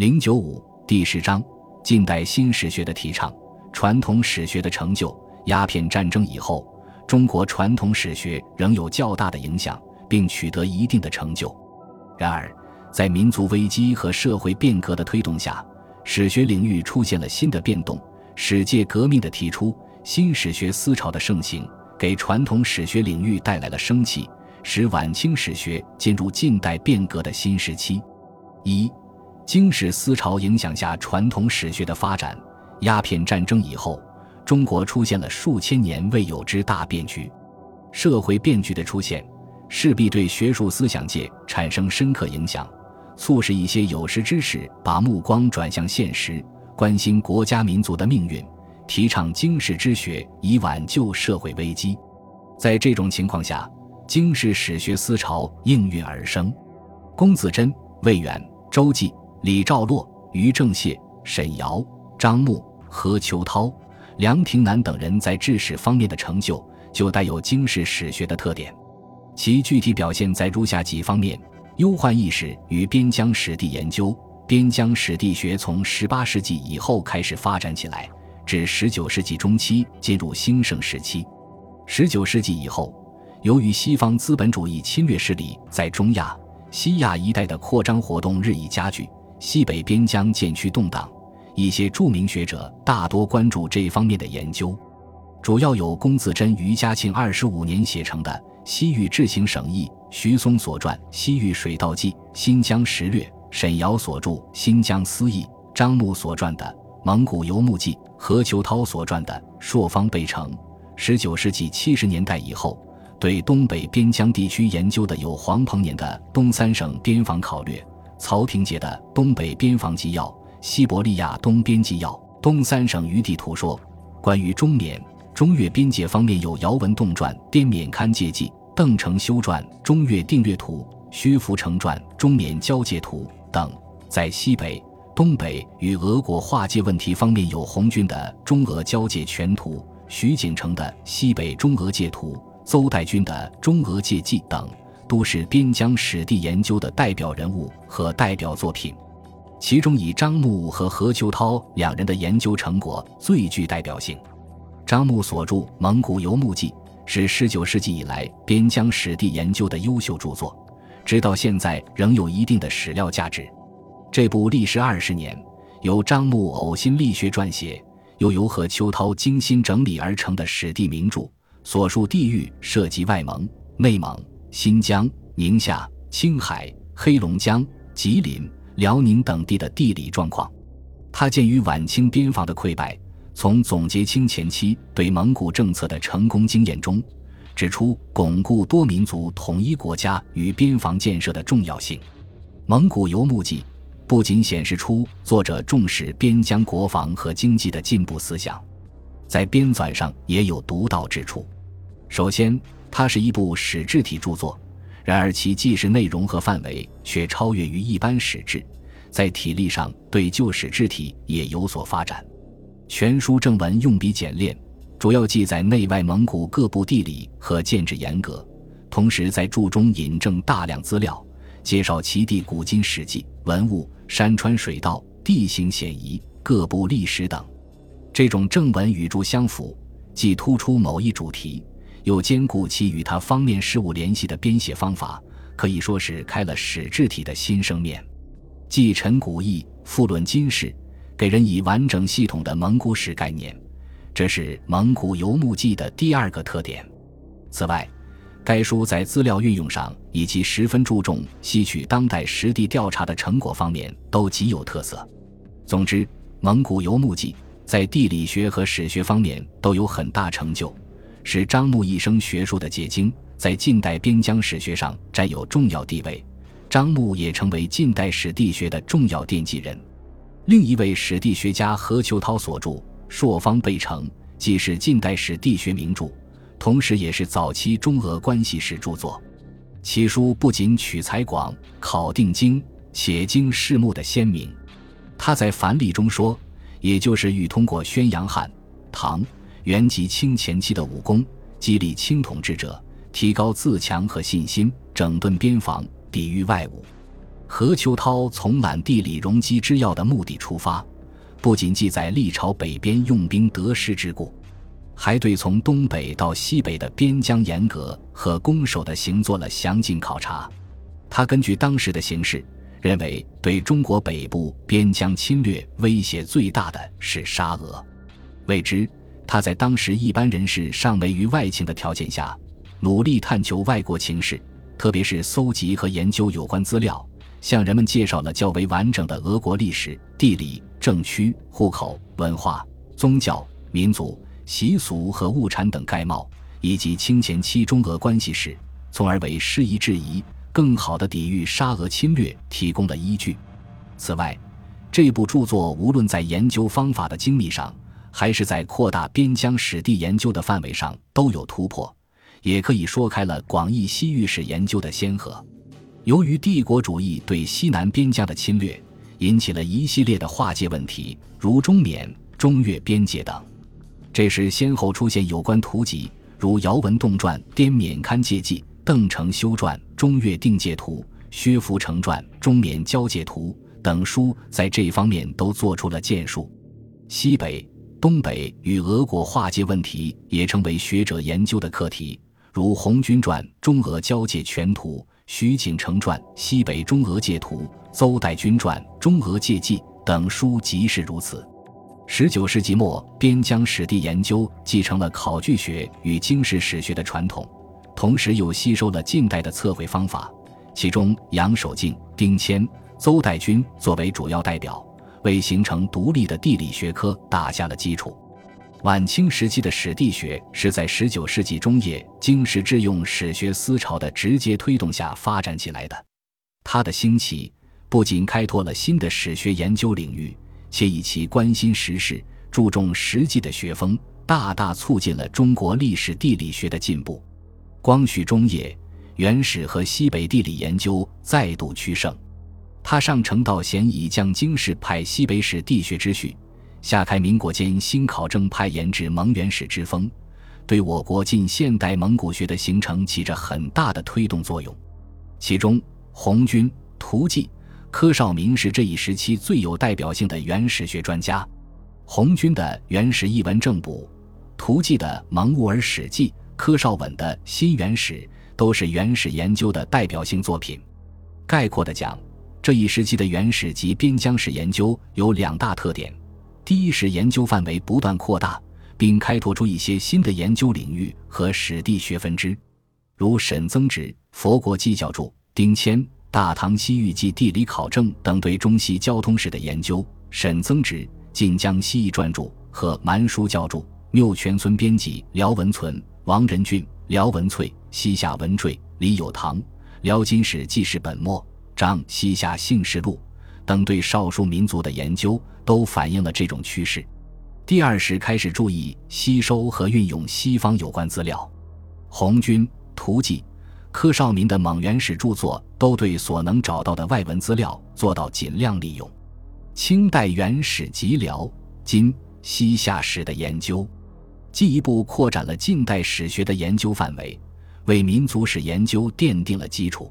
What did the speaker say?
095第10章：近代新史学的提倡、传统史学的成就。鸦片战争以后，中国传统史学仍有较大的影响，并取得一定的成就。然而，在民族危机和社会变革的推动下，史学领域出现了新的变动。史界革命的提出，新史学思潮的盛行，给传统史学领域带来了生气，使晚清史学进入近代变革的新时期。一、经史思潮影响下传统史学的发展。鸦片战争以后，中国出现了数千年未有之大变局。社会变局的出现，势必对学术思想界产生深刻影响，促使一些有识之士把目光转向现实，关心国家民族的命运，提倡经史之学以挽救社会危机。在这种情况下，经世史学思潮应运而生。龚自珍、魏远、周济、李兆洛、于正燮、沈尧、张牧、何秋涛、梁廷南等人在治史方面的成就带有经世史学的特点，其具体表现在如下几方面：忧患意识与边疆史地研究。边疆史地学从18世纪以后开始发展起来，至19世纪中期进入兴盛时期。19世纪以后，由于西方资本主义侵略势力在中亚、西亚一带的扩张活动日益加剧，西北边疆渐趋动荡，一些著名学者大多关注这方面的研究，主要有龚自珍于嘉庆25年写成的《西域志行省议》、徐嵩所撰《西域水道记》、新疆实略、沈尧所著《新疆思议》、张牧所撰的《蒙古游牧记》、何秋涛所撰的《朔方备城》。19世纪70年代以后，对东北边疆地区研究的有黄鹏年的《东三省边防考略》、曹廷杰的《东北边防纪要》、西伯利亚东边纪要、东三省余地图说。关于中缅、中越边界方面，有姚文栋传《滇缅勘界记》、邓承修传《中越定略图》、薛福成传《中缅交界图》等。在西北、东北与俄国划界问题方面，有红军的《中俄交界全图》、徐锦成的《西北中俄界图》、邹代军的《中俄界记》等，都是边疆史地研究的代表人物和代表作品。其中以张牧和何秋涛两人的研究成果最具代表性。张牧所著《蒙古游牧记》是19世纪以来边疆史地研究的优秀著作，直到现在仍有一定的史料价值。这部历时20年，由张牧呕心沥血撰写，又由何秋涛精心整理而成的史地名著，所述地域涉及外蒙、内蒙、新疆、宁夏、青海、黑龙江、吉林、辽宁等地的地理状况。他鉴于晚清边防的溃败，从总结清前期对蒙古政策的成功经验中，指出巩固多民族统一国家与边防建设的重要性。《蒙古游牧记》不仅显示出作者重视边疆国防和经济的进步思想，在编纂上也有独到之处。首先，它是一部史志体著作，然而其记事内容和范围却超越于一般史志，在体例上对旧史志体也有所发展。全书正文用笔简练，主要记载内外蒙古各部地理和建制严格，同时在注中引证大量资料，介绍其地古今史迹、文物、山川水道、地形险夷、各部历史等。这种正文与注相符，既突出某一主题，又兼顾其与它方面事物联系的编写方法，可以说是开了史志体的新生面，继陈古义、复论今世，给人以完整系统的蒙古史概念，这是《蒙古游牧记》的第二个特点。此外，该书在资料运用上以及十分注重吸取当代实地调查的成果方面都极有特色。总之，《蒙古游牧记》在地理学和史学方面都有很大成就，是张牧一生学术的结晶，在近代边疆史学上占有重要地位。张牧也成为近代史地学的重要奠基人。另一位史地学家何秋涛所著《朔方备城》既是近代史地学名著，同时也是早期中俄关系史著作。其书不仅取材广、考定精，且经世目的鲜明。他在繁例中说，也就是欲通过宣扬汉、唐、原及清前期的武功，激励清统治者提高自强和信心，整顿边防，抵御外侮。何秋涛从满地里容积之药的目的出发，不仅记载历朝北边用兵得失之故，还对从东北到西北的边疆沿革和攻守的行做了详尽考察。他根据当时的形势，认为对中国北部边疆侵略威胁最大的是沙俄。为之，他在当时一般人士尚为于外情的条件下，努力探求外国情势，特别是搜集和研究有关资料，向人们介绍了较为完整的俄国历史、地理、政区、户口、文化、宗教、民族、习俗和物产等概貌，以及清前期中俄关系史，从而为适宜质疑更好地抵御沙俄侵略提供了依据。此外，这部著作无论在研究方法的精密上，还是在扩大边疆史地研究的范围上都有突破，也可以说开了广义西域史研究的先河。由于帝国主义对西南边疆的侵略，引起了一系列的划界问题，如中缅、中越边界等。这时先后出现有关图籍，如姚文栋传《滇缅勘界记》、邓承修传《中越定界图》、薛福成传《中缅交界图》等书在这方面都做出了建树。西北、东北与俄国划界问题也成为学者研究的课题，如红军传《中俄交界全图》、徐景成传《西北中俄界图》、邹代军传《中俄界记》等书即是如此。19世纪末，边疆史地研究继承了考据学与经世史学的传统，同时又吸收了近代的测绘方法，其中杨守敬、丁谦、邹代军作为主要代表，为形成独立的地理学科打下了基础。晚清时期的史地学是在19世纪中叶经世致用史学思潮的直接推动下发展起来的。它的兴起不仅开拓了新的史学研究领域，且以其关心时事、注重实际的学风，大大促进了中国历史地理学的进步。光绪中叶，原始和西北地理研究再度趋盛。他上承道咸以将经世派西北史地学之序，下开民国间新考证派研制蒙元史之风，对我国近现代蒙古学的形成起着很大的推动作用。其中，红军、涂继、柯绍民是这一时期最有代表性的原始学专家。红军的《原始译文正补》、涂继的《蒙兀儿史记》、柯绍稳的《新原始》都是原始研究的代表性作品。概括地讲，这一时期的原始及边疆史研究有两大特点：第一是研究范围不断扩大，并开拓出一些新的研究领域和史地学分支，如沈增植《佛国纪校注》、丁谦《大唐西域记地理考证》等对中西交通史的研究，沈增植《晋江西域传注》和《蛮书校注》，缪全孙编辑辽文存、王仁俊、辽文粹、西夏文缀、李有堂《辽金史纪事本末》、张《西夏姓氏录》等对少数民族的研究，都反映了这种趋势。第二是开始注意吸收和运用西方有关资料。红军、涂继、柯绍民的蒙元史著作都对所能找到的外文资料做到尽量利用。清代元史及辽、金、西夏史的研究进一步扩展了近代史学的研究范围，为民族史研究奠定了基础。